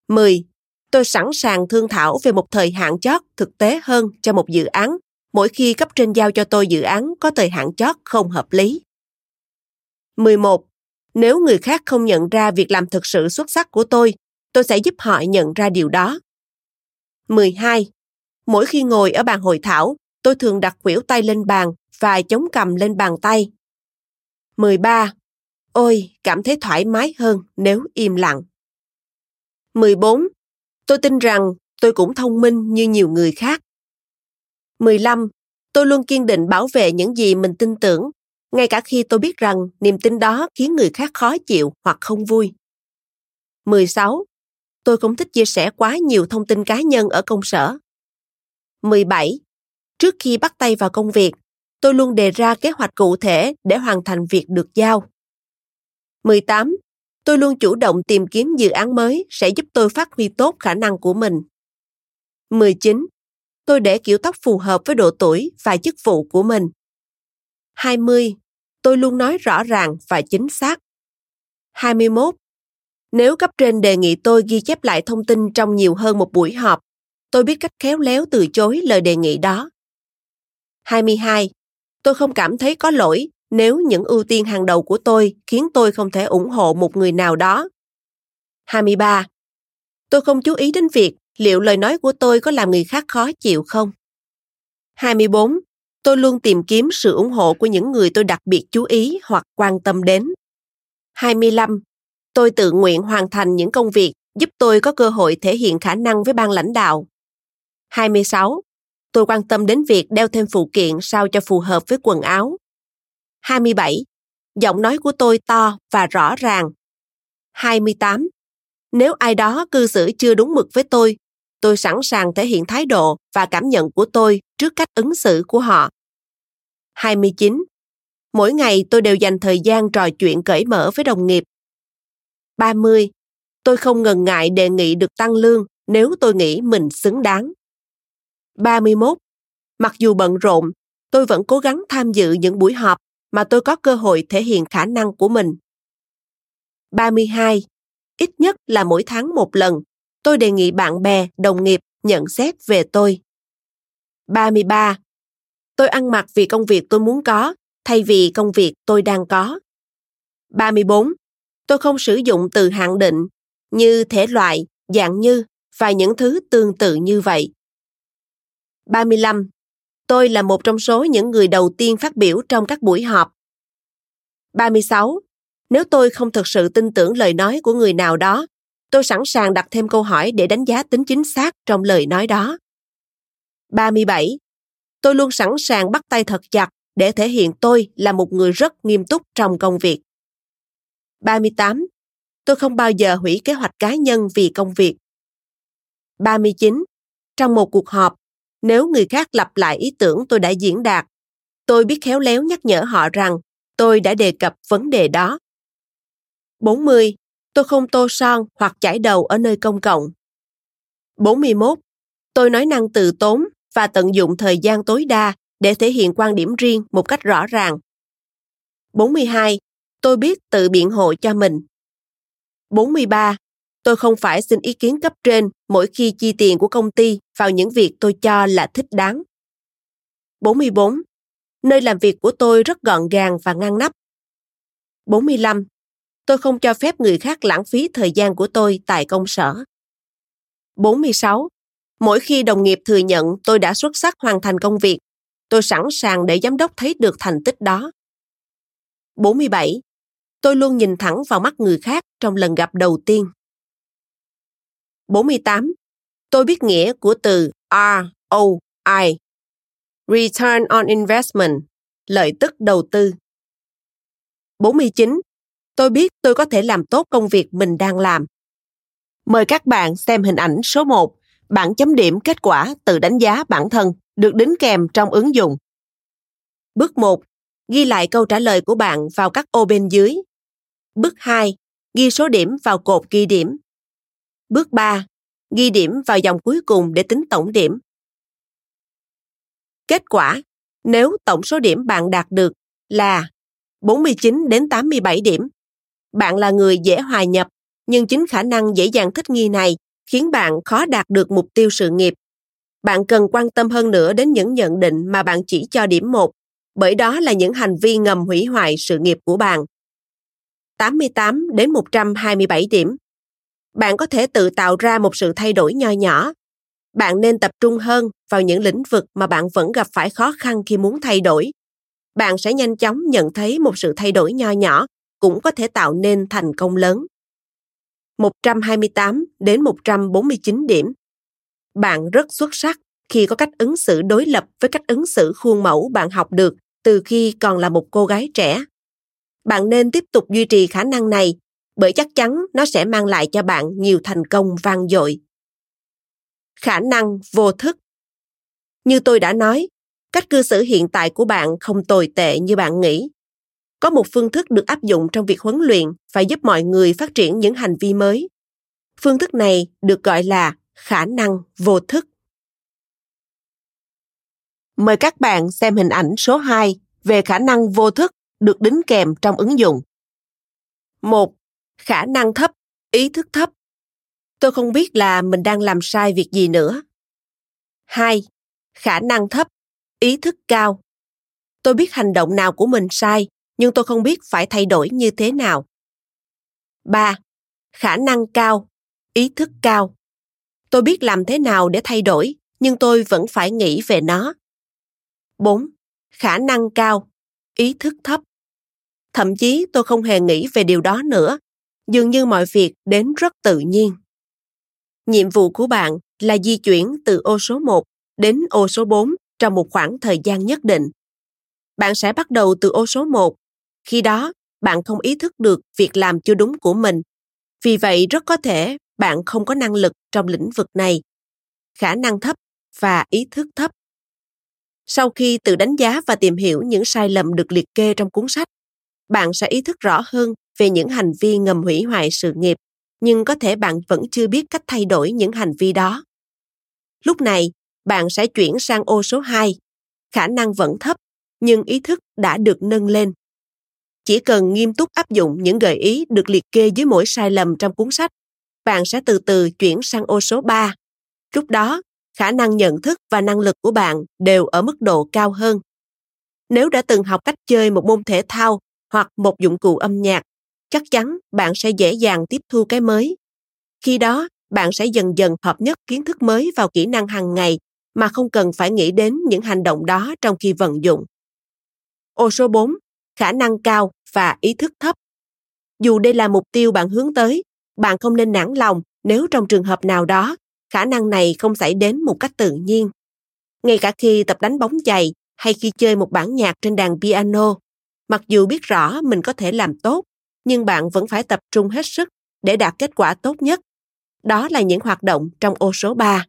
Mười. Tôi sẵn sàng thương thảo về một thời hạn chót thực tế hơn cho một dự án mỗi khi cấp trên giao cho tôi dự án có thời hạn chót không hợp lý. mười một. Nếu người khác không nhận ra việc làm thực sự xuất sắc của tôi, tôi sẽ giúp họ nhận ra điều đó. mười hai. Mỗi khi ngồi ở bàn hội thảo, tôi thường đặt khuỷu tay lên bàn và chống cằm lên bàn tay. mười ba. Ôi, cảm thấy thoải mái hơn nếu im lặng. mười bốn. Tôi tin rằng tôi cũng thông minh như nhiều người khác. mười lăm. Tôi luôn kiên định bảo vệ những gì mình tin tưởng, ngay cả khi tôi biết rằng niềm tin đó khiến người khác khó chịu hoặc không vui. mười sáu. Tôi không thích chia sẻ quá nhiều thông tin cá nhân ở công sở. mười bảy. Trước khi bắt tay vào công việc, tôi luôn đề ra kế hoạch cụ thể để hoàn thành việc được giao. mười tám. Tôi luôn chủ động tìm kiếm dự án mới sẽ giúp tôi phát huy tốt khả năng của mình. mười chín. Tôi để kiểu tóc phù hợp với độ tuổi và chức vụ của mình. hai mươi. Tôi luôn nói rõ ràng và chính xác. hai mươi mốt. Nếu cấp trên đề nghị tôi ghi chép lại thông tin trong nhiều hơn một buổi họp, tôi biết cách khéo léo từ chối lời đề nghị đó. hai mươi hai. Tôi không cảm thấy có lỗi nếu những ưu tiên hàng đầu của tôi khiến tôi không thể ủng hộ một người nào đó. hai mươi ba. Tôi không chú ý đến việc liệu lời nói của tôi có làm người khác khó chịu không. hai mươi bốn. Tôi luôn tìm kiếm sự ủng hộ của những người tôi đặc biệt chú ý hoặc quan tâm đến. hai mươi lăm. Tôi tự nguyện hoàn thành những công việc giúp tôi có cơ hội thể hiện khả năng với ban lãnh đạo. hai mươi sáu. Tôi quan tâm đến việc đeo thêm phụ kiện sao cho phù hợp với quần áo. hai mươi bảy. Giọng nói của tôi to và rõ ràng. hai mươi tám. Nếu ai đó cư xử chưa đúng mực với tôi, tôi sẵn sàng thể hiện thái độ và cảm nhận của tôi trước cách ứng xử của họ. hai mươi chín. Mỗi ngày tôi đều dành thời gian trò chuyện cởi mở với đồng nghiệp. ba mươi. Tôi không ngần ngại đề nghị được tăng lương nếu tôi nghĩ mình xứng đáng. ba mươi mốt. Mặc dù bận rộn, tôi vẫn cố gắng tham dự những buổi họp mà tôi có cơ hội thể hiện khả năng của mình. ba mươi hai. Ít nhất là mỗi tháng một lần, tôi đề nghị bạn bè, đồng nghiệp nhận xét về tôi. ba mươi ba. Tôi ăn mặc vì công việc tôi muốn có, thay vì công việc tôi đang có. ba mươi bốn. Tôi không sử dụng từ hạn định, như thể loại, dạng như và những thứ tương tự như vậy. ba mươi lăm. Tôi là một trong số những người đầu tiên phát biểu trong các buổi họp. ba mươi sáu. Nếu tôi không thực sự tin tưởng lời nói của người nào đó, tôi sẵn sàng đặt thêm câu hỏi để đánh giá tính chính xác trong lời nói đó. ba mươi bảy. Tôi luôn sẵn sàng bắt tay thật chặt để thể hiện tôi là một người rất nghiêm túc trong công việc. ba mươi tám. Tôi không bao giờ hủy kế hoạch cá nhân vì công việc. ba mươi chín. Trong một cuộc họp, nếu người khác lặp lại ý tưởng tôi đã diễn đạt, tôi biết khéo léo nhắc nhở họ rằng tôi đã đề cập vấn đề đó. bốn mươi. Tôi không tô son hoặc chải đầu ở nơi công cộng. bốn mươi mốt. Tôi nói năng từ tốn và tận dụng thời gian tối đa để thể hiện quan điểm riêng một cách rõ ràng. bốn mươi hai. Tôi biết tự biện hộ cho mình. bốn mươi ba. Tôi không phải xin ý kiến cấp trên mỗi khi chi tiền của công ty vào những việc tôi cho là thích đáng. bốn mươi bốn. Nơi làm việc của tôi rất gọn gàng và ngăn nắp. bốn mươi lăm. Tôi không cho phép người khác lãng phí thời gian của tôi tại công sở. bốn mươi sáu. Mỗi khi đồng nghiệp thừa nhận tôi đã xuất sắc hoàn thành công việc, tôi sẵn sàng để giám đốc thấy được thành tích đó. bốn mươi bảy. Tôi luôn nhìn thẳng vào mắt người khác trong lần gặp đầu tiên. bốn mươi tám. Tôi biết nghĩa của từ R O I, Return on Investment, lợi tức đầu tư. bốn mươi chín. Tôi biết tôi có thể làm tốt công việc mình đang làm. Mời các bạn xem hình ảnh số một, bảng chấm điểm kết quả tự đánh giá bản thân được đính kèm trong ứng dụng. Bước một. Ghi lại câu trả lời của bạn vào các ô bên dưới. Bước hai. Ghi số điểm vào cột ghi điểm. Bước ba. Ghi điểm vào dòng cuối cùng để tính tổng điểm. Kết quả: nếu tổng số điểm bạn đạt được là bốn mươi chín đến tám mươi bảy điểm. Bạn là người dễ hòa nhập, nhưng chính khả năng dễ dàng thích nghi này khiến bạn khó đạt được mục tiêu sự nghiệp. Bạn cần quan tâm hơn nữa đến những nhận định mà bạn chỉ cho điểm một, bởi đó là những hành vi ngầm hủy hoại sự nghiệp của bạn. tám mươi tám đến một trăm hai mươi bảy điểm. Bạn có thể tự tạo ra một sự thay đổi nho nhỏ. Bạn nên tập trung hơn vào những lĩnh vực mà bạn vẫn gặp phải khó khăn khi muốn thay đổi. Bạn sẽ nhanh chóng nhận thấy một sự thay đổi nho nhỏ cũng có thể tạo nên thành công lớn. một trăm hai mươi tám đến một trăm bốn mươi chín điểm. Bạn rất xuất sắc khi có cách ứng xử đối lập với cách ứng xử khuôn mẫu bạn học được từ khi còn là một cô gái trẻ. Bạn nên tiếp tục duy trì khả năng này, bởi chắc chắn nó sẽ mang lại cho bạn nhiều thành công vang dội. Khả năng vô thức. Như tôi đã nói, cách cư xử hiện tại của bạn không tồi tệ như bạn nghĩ. Có một phương thức được áp dụng trong việc huấn luyện và giúp mọi người phát triển những hành vi mới. Phương thức này được gọi là khả năng vô thức. Mời các bạn xem hình ảnh số hai về khả năng vô thức được đính kèm trong ứng dụng. một. Khả năng thấp, ý thức thấp. Tôi không biết là mình đang làm sai việc gì nữa. hai. Khả năng thấp, ý thức cao. Tôi biết hành động nào của mình sai, nhưng tôi không biết phải thay đổi như thế nào. ba. Khả năng cao, ý thức cao. Tôi biết làm thế nào để thay đổi, nhưng tôi vẫn phải nghĩ về nó. bốn. Khả năng cao, ý thức thấp. Thậm chí tôi không hề nghĩ về điều đó nữa. Dường như mọi việc đến rất tự nhiên. Nhiệm vụ của bạn là di chuyển từ ô số một đến ô số bốn trong một khoảng thời gian nhất định. Bạn sẽ bắt đầu từ ô số một. Khi đó, bạn không ý thức được việc làm chưa đúng của mình. Vì vậy, rất có thể bạn không có năng lực trong lĩnh vực này. Khả năng thấp và ý thức thấp. Sau khi tự đánh giá và tìm hiểu những sai lầm được liệt kê trong cuốn sách, bạn sẽ ý thức rõ hơn về những hành vi ngầm hủy hoại sự nghiệp, nhưng có thể bạn vẫn chưa biết cách thay đổi những hành vi đó. Lúc này, bạn sẽ chuyển sang ô số hai. Khả năng vẫn thấp, nhưng ý thức đã được nâng lên. Chỉ cần nghiêm túc áp dụng những gợi ý được liệt kê dưới mỗi sai lầm trong cuốn sách, bạn sẽ từ từ chuyển sang ô số ba. Lúc đó, khả năng nhận thức và năng lực của bạn đều ở mức độ cao hơn. Nếu đã từng học cách chơi một môn thể thao hoặc một dụng cụ âm nhạc, chắc chắn bạn sẽ dễ dàng tiếp thu cái mới. Khi đó, bạn sẽ dần dần hợp nhất kiến thức mới vào kỹ năng hàng ngày mà không cần phải nghĩ đến những hành động đó trong khi vận dụng. Ô số bốn, khả năng cao và ý thức thấp. Dù đây là mục tiêu bạn hướng tới, bạn không nên nản lòng nếu trong trường hợp nào đó, khả năng này không xảy đến một cách tự nhiên. Ngay cả khi tập đánh bóng chày hay khi chơi một bản nhạc trên đàn piano, mặc dù biết rõ mình có thể làm tốt, nhưng bạn vẫn phải tập trung hết sức để đạt kết quả tốt nhất. Đó là những hoạt động trong ô số ba.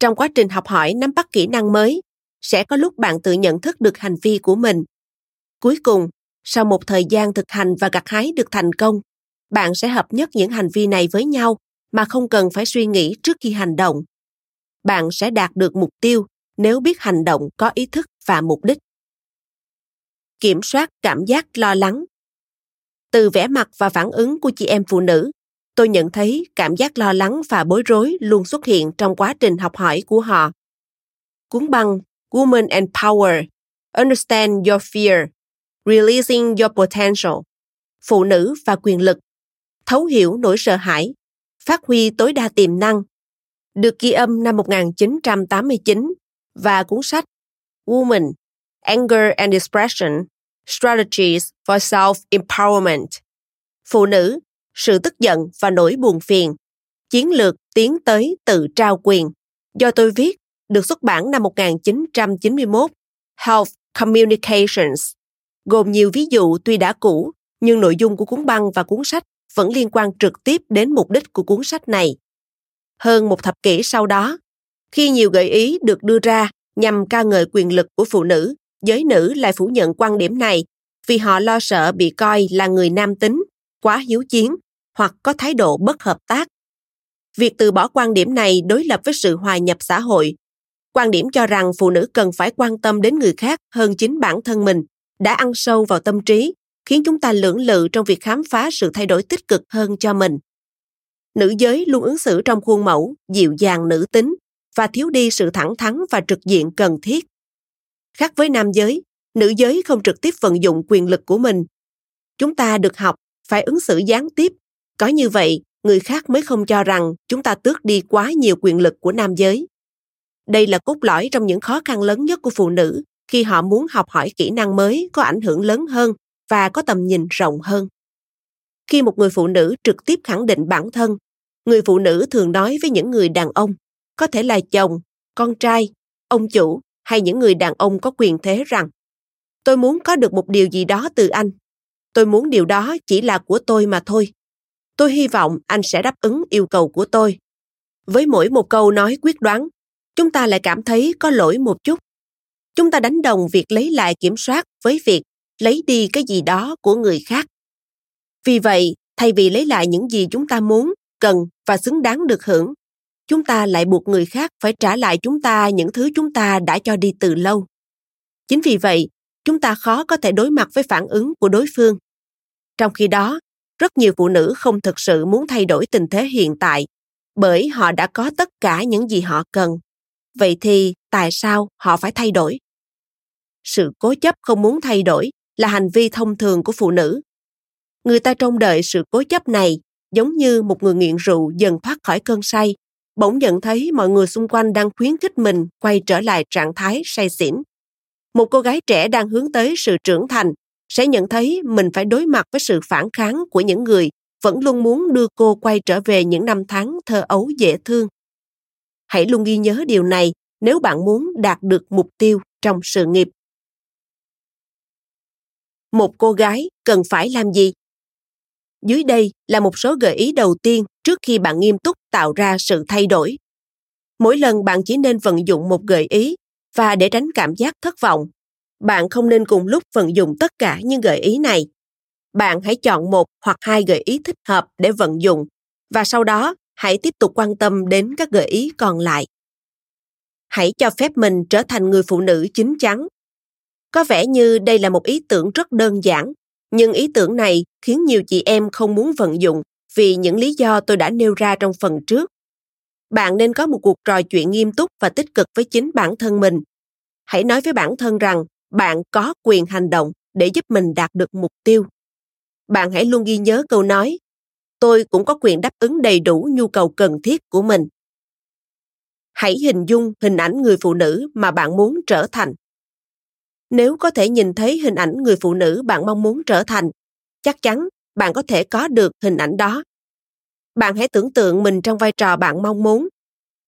Trong quá trình học hỏi nắm bắt kỹ năng mới, sẽ có lúc bạn tự nhận thức được hành vi của mình. Cuối cùng, sau một thời gian thực hành và gặt hái được thành công, bạn sẽ hợp nhất những hành vi này với nhau mà không cần phải suy nghĩ trước khi hành động. Bạn sẽ đạt được mục tiêu nếu biết hành động có ý thức và mục đích. Kiểm soát cảm giác lo lắng. Từ vẻ mặt và phản ứng của chị em phụ nữ, tôi nhận thấy cảm giác lo lắng và bối rối luôn xuất hiện trong quá trình học hỏi của họ. Cuốn băng Women and Power, Understand Your Fear, Releasing Your Potential, Phụ nữ và quyền lực, thấu hiểu nỗi sợ hãi, phát huy tối đa tiềm năng, được ghi âm năm một nghìn chín trăm tám mươi chín, và cuốn sách Women, Anger and Expression, Strategies for Self-Empowerment, Phụ nữ, sự tức giận và nỗi buồn phiền, chiến lược tiến tới tự trao quyền, do tôi viết, được xuất bản năm một nghìn chín trăm chín mươi mốt, Health Communications, gồm nhiều ví dụ tuy đã cũ, nhưng nội dung của cuốn băng và cuốn sách vẫn liên quan trực tiếp đến mục đích của cuốn sách này. Hơn một thập kỷ sau đó, khi nhiều gợi ý được đưa ra nhằm ca ngợi quyền lực của phụ nữ, giới nữ lại phủ nhận quan điểm này vì họ lo sợ bị coi là người nam tính, quá hiếu chiến hoặc có thái độ bất hợp tác. Việc từ bỏ quan điểm này đối lập với sự hòa nhập xã hội, quan điểm cho rằng phụ nữ cần phải quan tâm đến người khác hơn chính bản thân mình, đã ăn sâu vào tâm trí, khiến chúng ta lưỡng lự trong việc khám phá sự thay đổi tích cực hơn cho mình. Nữ giới luôn ứng xử trong khuôn mẫu, dịu dàng nữ tính và thiếu đi sự thẳng thắn và trực diện cần thiết. Khác với nam giới, nữ giới không trực tiếp vận dụng quyền lực của mình. Chúng ta được học phải ứng xử gián tiếp, có như vậy, người khác mới không cho rằng chúng ta tước đi quá nhiều quyền lực của nam giới. Đây là cốt lõi trong những khó khăn lớn nhất của phụ nữ khi họ muốn học hỏi kỹ năng mới có ảnh hưởng lớn hơn và có tầm nhìn rộng hơn. Khi một người phụ nữ trực tiếp khẳng định bản thân, người phụ nữ thường nói với những người đàn ông, có thể là chồng, con trai, ông chủ hay những người đàn ông có quyền thế rằng, tôi muốn có được một điều gì đó từ anh. Tôi muốn điều đó chỉ là của tôi mà thôi. Tôi hy vọng anh sẽ đáp ứng yêu cầu của tôi. Với mỗi một câu nói quyết đoán, chúng ta lại cảm thấy có lỗi một chút. Chúng ta đánh đồng việc lấy lại kiểm soát với việc lấy đi cái gì đó của người khác. Vì vậy, thay vì lấy lại những gì chúng ta muốn, cần và xứng đáng được hưởng, chúng ta lại buộc người khác phải trả lại chúng ta những thứ chúng ta đã cho đi từ lâu. Chính vì vậy, chúng ta khó có thể đối mặt với phản ứng của đối phương. Trong khi đó, rất nhiều phụ nữ không thực sự muốn thay đổi tình thế hiện tại, bởi họ đã có tất cả những gì họ cần. Vậy thì tại sao họ phải thay đổi? Sự cố chấp không muốn thay đổi là hành vi thông thường của phụ nữ. Người ta trông đợi sự cố chấp này giống như một người nghiện rượu dần thoát khỏi cơn say, bỗng nhận thấy mọi người xung quanh đang khuyến khích mình quay trở lại trạng thái say xỉn. Một cô gái trẻ đang hướng tới sự trưởng thành sẽ nhận thấy mình phải đối mặt với sự phản kháng của những người vẫn luôn muốn đưa cô quay trở về những năm tháng thơ ấu dễ thương. Hãy luôn ghi nhớ điều này nếu bạn muốn đạt được mục tiêu trong sự nghiệp. Một cô gái cần phải làm gì? Dưới đây là một số gợi ý đầu tiên trước khi bạn nghiêm túc tạo ra sự thay đổi. Mỗi lần bạn chỉ nên vận dụng một gợi ý và để tránh cảm giác thất vọng, bạn không nên cùng lúc vận dụng tất cả những gợi ý này. Bạn hãy chọn một hoặc hai gợi ý thích hợp để vận dụng và sau đó hãy tiếp tục quan tâm đến các gợi ý còn lại. Hãy cho phép mình trở thành người phụ nữ chín chắn. Có vẻ như đây là một ý tưởng rất đơn giản, nhưng ý tưởng này khiến nhiều chị em không muốn vận dụng vì những lý do tôi đã nêu ra trong phần trước. Bạn nên có một cuộc trò chuyện nghiêm túc và tích cực với chính bản thân mình. Hãy nói với bản thân rằng bạn có quyền hành động để giúp mình đạt được mục tiêu. Bạn hãy luôn ghi nhớ câu nói, tôi cũng có quyền đáp ứng đầy đủ nhu cầu cần thiết của mình. Hãy hình dung hình ảnh người phụ nữ mà bạn muốn trở thành. Nếu có thể nhìn thấy hình ảnh người phụ nữ bạn mong muốn trở thành, chắc chắn bạn có thể có được hình ảnh đó. Bạn hãy tưởng tượng mình trong vai trò bạn mong muốn.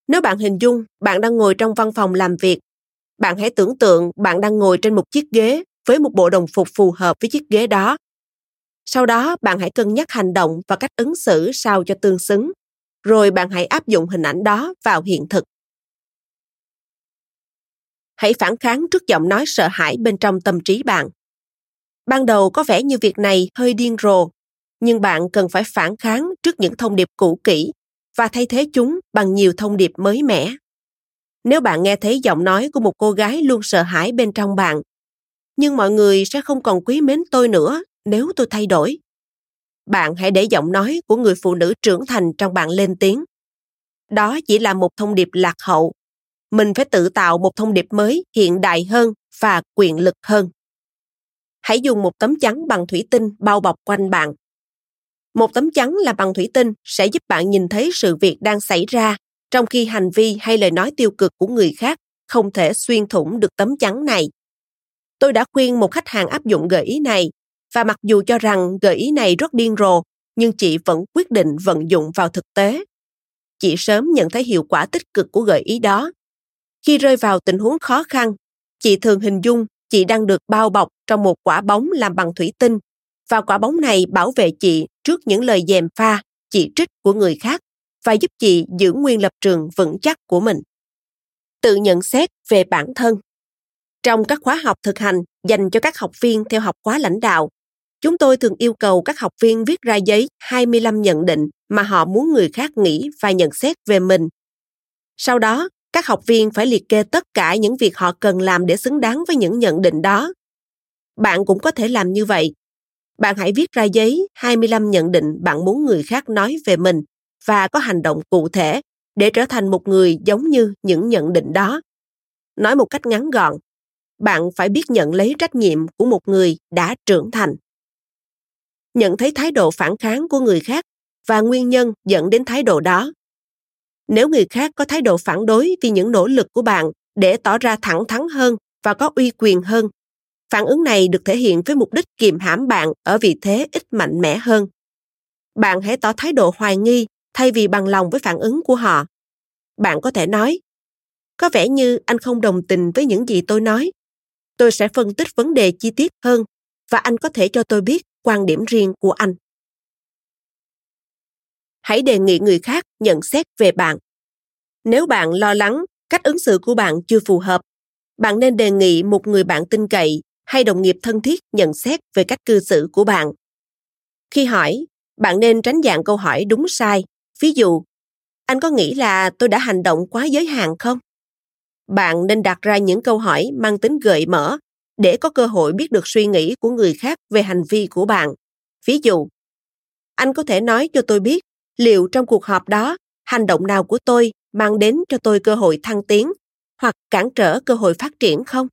Nếu bạn hình dung bạn đang ngồi trong văn phòng làm việc, bạn hãy tưởng tượng bạn đang ngồi trên một chiếc ghế với một bộ đồng phục phù hợp với chiếc ghế đó. Sau đó, bạn hãy cân nhắc hành động và cách ứng xử sao cho tương xứng, rồi bạn hãy áp dụng hình ảnh đó vào hiện thực. Hãy phản kháng trước giọng nói sợ hãi bên trong tâm trí bạn. Ban đầu có vẻ như việc này hơi điên rồ, nhưng bạn cần phải phản kháng trước những thông điệp cũ kỹ và thay thế chúng bằng nhiều thông điệp mới mẻ. Nếu bạn nghe thấy giọng nói của một cô gái luôn sợ hãi bên trong bạn, nhưng mọi người sẽ không còn quý mến tôi nữa nếu tôi thay đổi. Bạn hãy để giọng nói của người phụ nữ trưởng thành trong bạn lên tiếng. Đó chỉ là một thông điệp lạc hậu. Mình phải tự tạo một thông điệp mới hiện đại hơn và quyền lực hơn. Hãy dùng một tấm chắn bằng thủy tinh bao bọc quanh bạn. Một tấm chắn làm bằng thủy tinh sẽ giúp bạn nhìn thấy sự việc đang xảy ra, trong khi hành vi hay lời nói tiêu cực của người khác không thể xuyên thủng được tấm chắn này. Tôi đã khuyên một khách hàng áp dụng gợi ý này, và mặc dù cho rằng gợi ý này rất điên rồ, nhưng chị vẫn quyết định vận dụng vào thực tế. Chị sớm nhận thấy hiệu quả tích cực của gợi ý đó. Khi rơi vào tình huống khó khăn, chị thường hình dung chị đang được bao bọc trong một quả bóng làm bằng thủy tinh, và quả bóng này bảo vệ chị trước những lời gièm pha, chỉ trích của người khác và giúp chị giữ nguyên lập trường vững chắc của mình. Tự nhận xét về bản thân. Trong các khóa học thực hành dành cho các học viên theo học khóa lãnh đạo, chúng tôi thường yêu cầu các học viên viết ra giấy hai mươi lăm nhận định mà họ muốn người khác nghĩ và nhận xét về mình. Sau đó, các học viên phải liệt kê tất cả những việc họ cần làm để xứng đáng với những nhận định đó. Bạn cũng có thể làm như vậy. Bạn hãy viết ra giấy hai mươi lăm nhận định bạn muốn người khác nói về mình và có hành động cụ thể để trở thành một người giống như những nhận định đó. Nói một cách ngắn gọn, bạn phải biết nhận lấy trách nhiệm của một người đã trưởng thành. Nhận thấy thái độ phản kháng của người khác và nguyên nhân dẫn đến thái độ đó. Nếu người khác có thái độ phản đối vì những nỗ lực của bạn để tỏ ra thẳng thắn hơn và có uy quyền hơn, phản ứng này được thể hiện với mục đích kiềm hãm bạn ở vị thế ít mạnh mẽ hơn. Bạn hãy tỏ thái độ hoài nghi thay vì bằng lòng với phản ứng của họ. Bạn có thể nói, có vẻ như anh không đồng tình với những gì tôi nói. Tôi sẽ phân tích vấn đề chi tiết hơn và anh có thể cho tôi biết quan điểm riêng của anh. Hãy đề nghị người khác nhận xét về bạn. Nếu bạn lo lắng cách ứng xử của bạn chưa phù hợp, bạn nên đề nghị một người bạn tin cậy hay đồng nghiệp thân thiết nhận xét về cách cư xử của bạn. Khi hỏi, bạn nên tránh dạng câu hỏi đúng sai. Ví dụ, anh có nghĩ là tôi đã hành động quá giới hạn không? Bạn nên đặt ra những câu hỏi mang tính gợi mở để có cơ hội biết được suy nghĩ của người khác về hành vi của bạn. Ví dụ, anh có thể nói cho tôi biết liệu trong cuộc họp đó, hành động nào của tôi mang đến cho tôi cơ hội thăng tiến hoặc cản trở cơ hội phát triển không?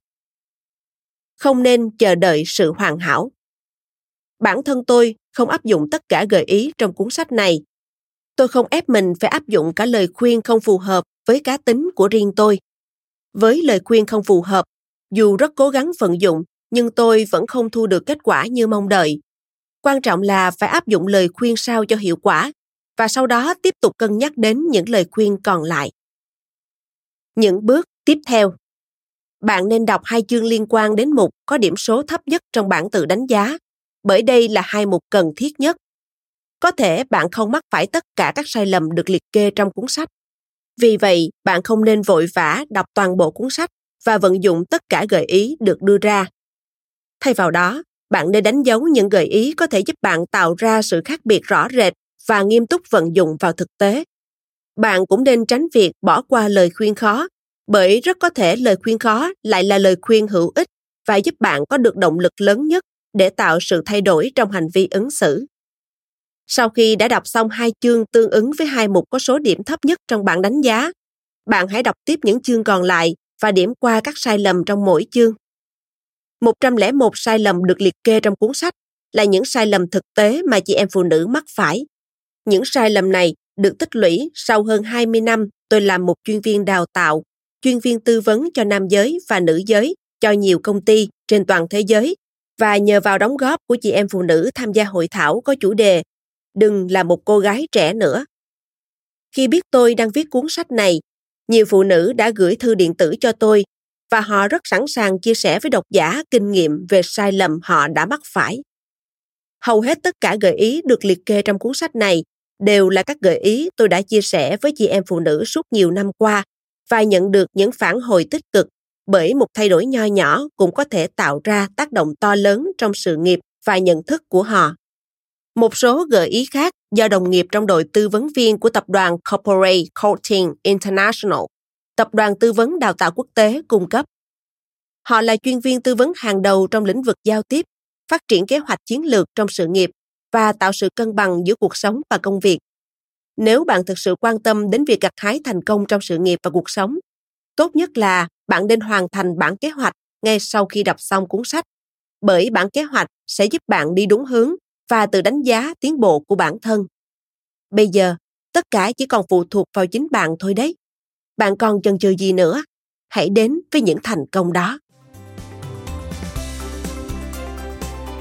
Không nên chờ đợi sự hoàn hảo. Bản thân tôi không áp dụng tất cả gợi ý trong cuốn sách này. Tôi không ép mình phải áp dụng cả lời khuyên không phù hợp với cá tính của riêng tôi. Với lời khuyên không phù hợp, dù rất cố gắng vận dụng, nhưng tôi vẫn không thu được kết quả như mong đợi. Quan trọng là phải áp dụng lời khuyên sao cho hiệu quả và sau đó tiếp tục cân nhắc đến những lời khuyên còn lại. Những bước tiếp theo. Bạn nên đọc hai chương liên quan đến mục có điểm số thấp nhất trong bảng tự đánh giá, bởi đây là hai mục cần thiết nhất. Có thể bạn không mắc phải tất cả các sai lầm được liệt kê trong cuốn sách. Vì vậy, bạn không nên vội vã đọc toàn bộ cuốn sách và vận dụng tất cả gợi ý được đưa ra. Thay vào đó, bạn nên đánh dấu những gợi ý có thể giúp bạn tạo ra sự khác biệt rõ rệt và nghiêm túc vận dụng vào thực tế. Bạn cũng nên tránh việc bỏ qua lời khuyên khó, bởi rất có thể lời khuyên khó lại là lời khuyên hữu ích và giúp bạn có được động lực lớn nhất để tạo sự thay đổi trong hành vi ứng xử. Sau khi đã đọc xong hai chương tương ứng với hai mục có số điểm thấp nhất trong bảng đánh giá, bạn hãy đọc tiếp những chương còn lại và điểm qua các sai lầm trong mỗi chương. một trăm lẻ một sai lầm được liệt kê trong cuốn sách là những sai lầm thực tế mà chị em phụ nữ mắc phải. Những sai lầm này được tích lũy sau hơn hai mươi năm tôi làm một chuyên viên đào tạo, chuyên viên tư vấn cho nam giới và nữ giới cho nhiều công ty trên toàn thế giới và nhờ vào đóng góp của chị em phụ nữ tham gia hội thảo có chủ đề Đừng là một cô gái trẻ nữa. Khi biết tôi đang viết cuốn sách này, nhiều phụ nữ đã gửi thư điện tử cho tôi và họ rất sẵn sàng chia sẻ với độc giả kinh nghiệm về sai lầm họ đã mắc phải. Hầu hết tất cả gợi ý được liệt kê trong cuốn sách này đều là các gợi ý tôi đã chia sẻ với chị em phụ nữ suốt nhiều năm qua và nhận được những phản hồi tích cực, bởi một thay đổi nho nhỏ cũng có thể tạo ra tác động to lớn trong sự nghiệp và nhận thức của họ. Một số gợi ý khác do đồng nghiệp trong đội tư vấn viên của tập đoàn Corporate Coaching International, tập đoàn tư vấn đào tạo quốc tế cung cấp. Họ là chuyên viên tư vấn hàng đầu trong lĩnh vực giao tiếp, phát triển kế hoạch chiến lược trong sự nghiệp và tạo sự cân bằng giữa cuộc sống và công việc. Nếu bạn thực sự quan tâm đến việc gặt hái thành công trong sự nghiệp và cuộc sống, tốt nhất là bạn nên hoàn thành bản kế hoạch ngay sau khi đọc xong cuốn sách, bởi bản kế hoạch sẽ giúp bạn đi đúng hướng và tự đánh giá tiến bộ của bản thân. Bây giờ, tất cả chỉ còn phụ thuộc vào chính bạn thôi đấy. Bạn còn chần chừ gì nữa? Hãy đến với những thành công đó.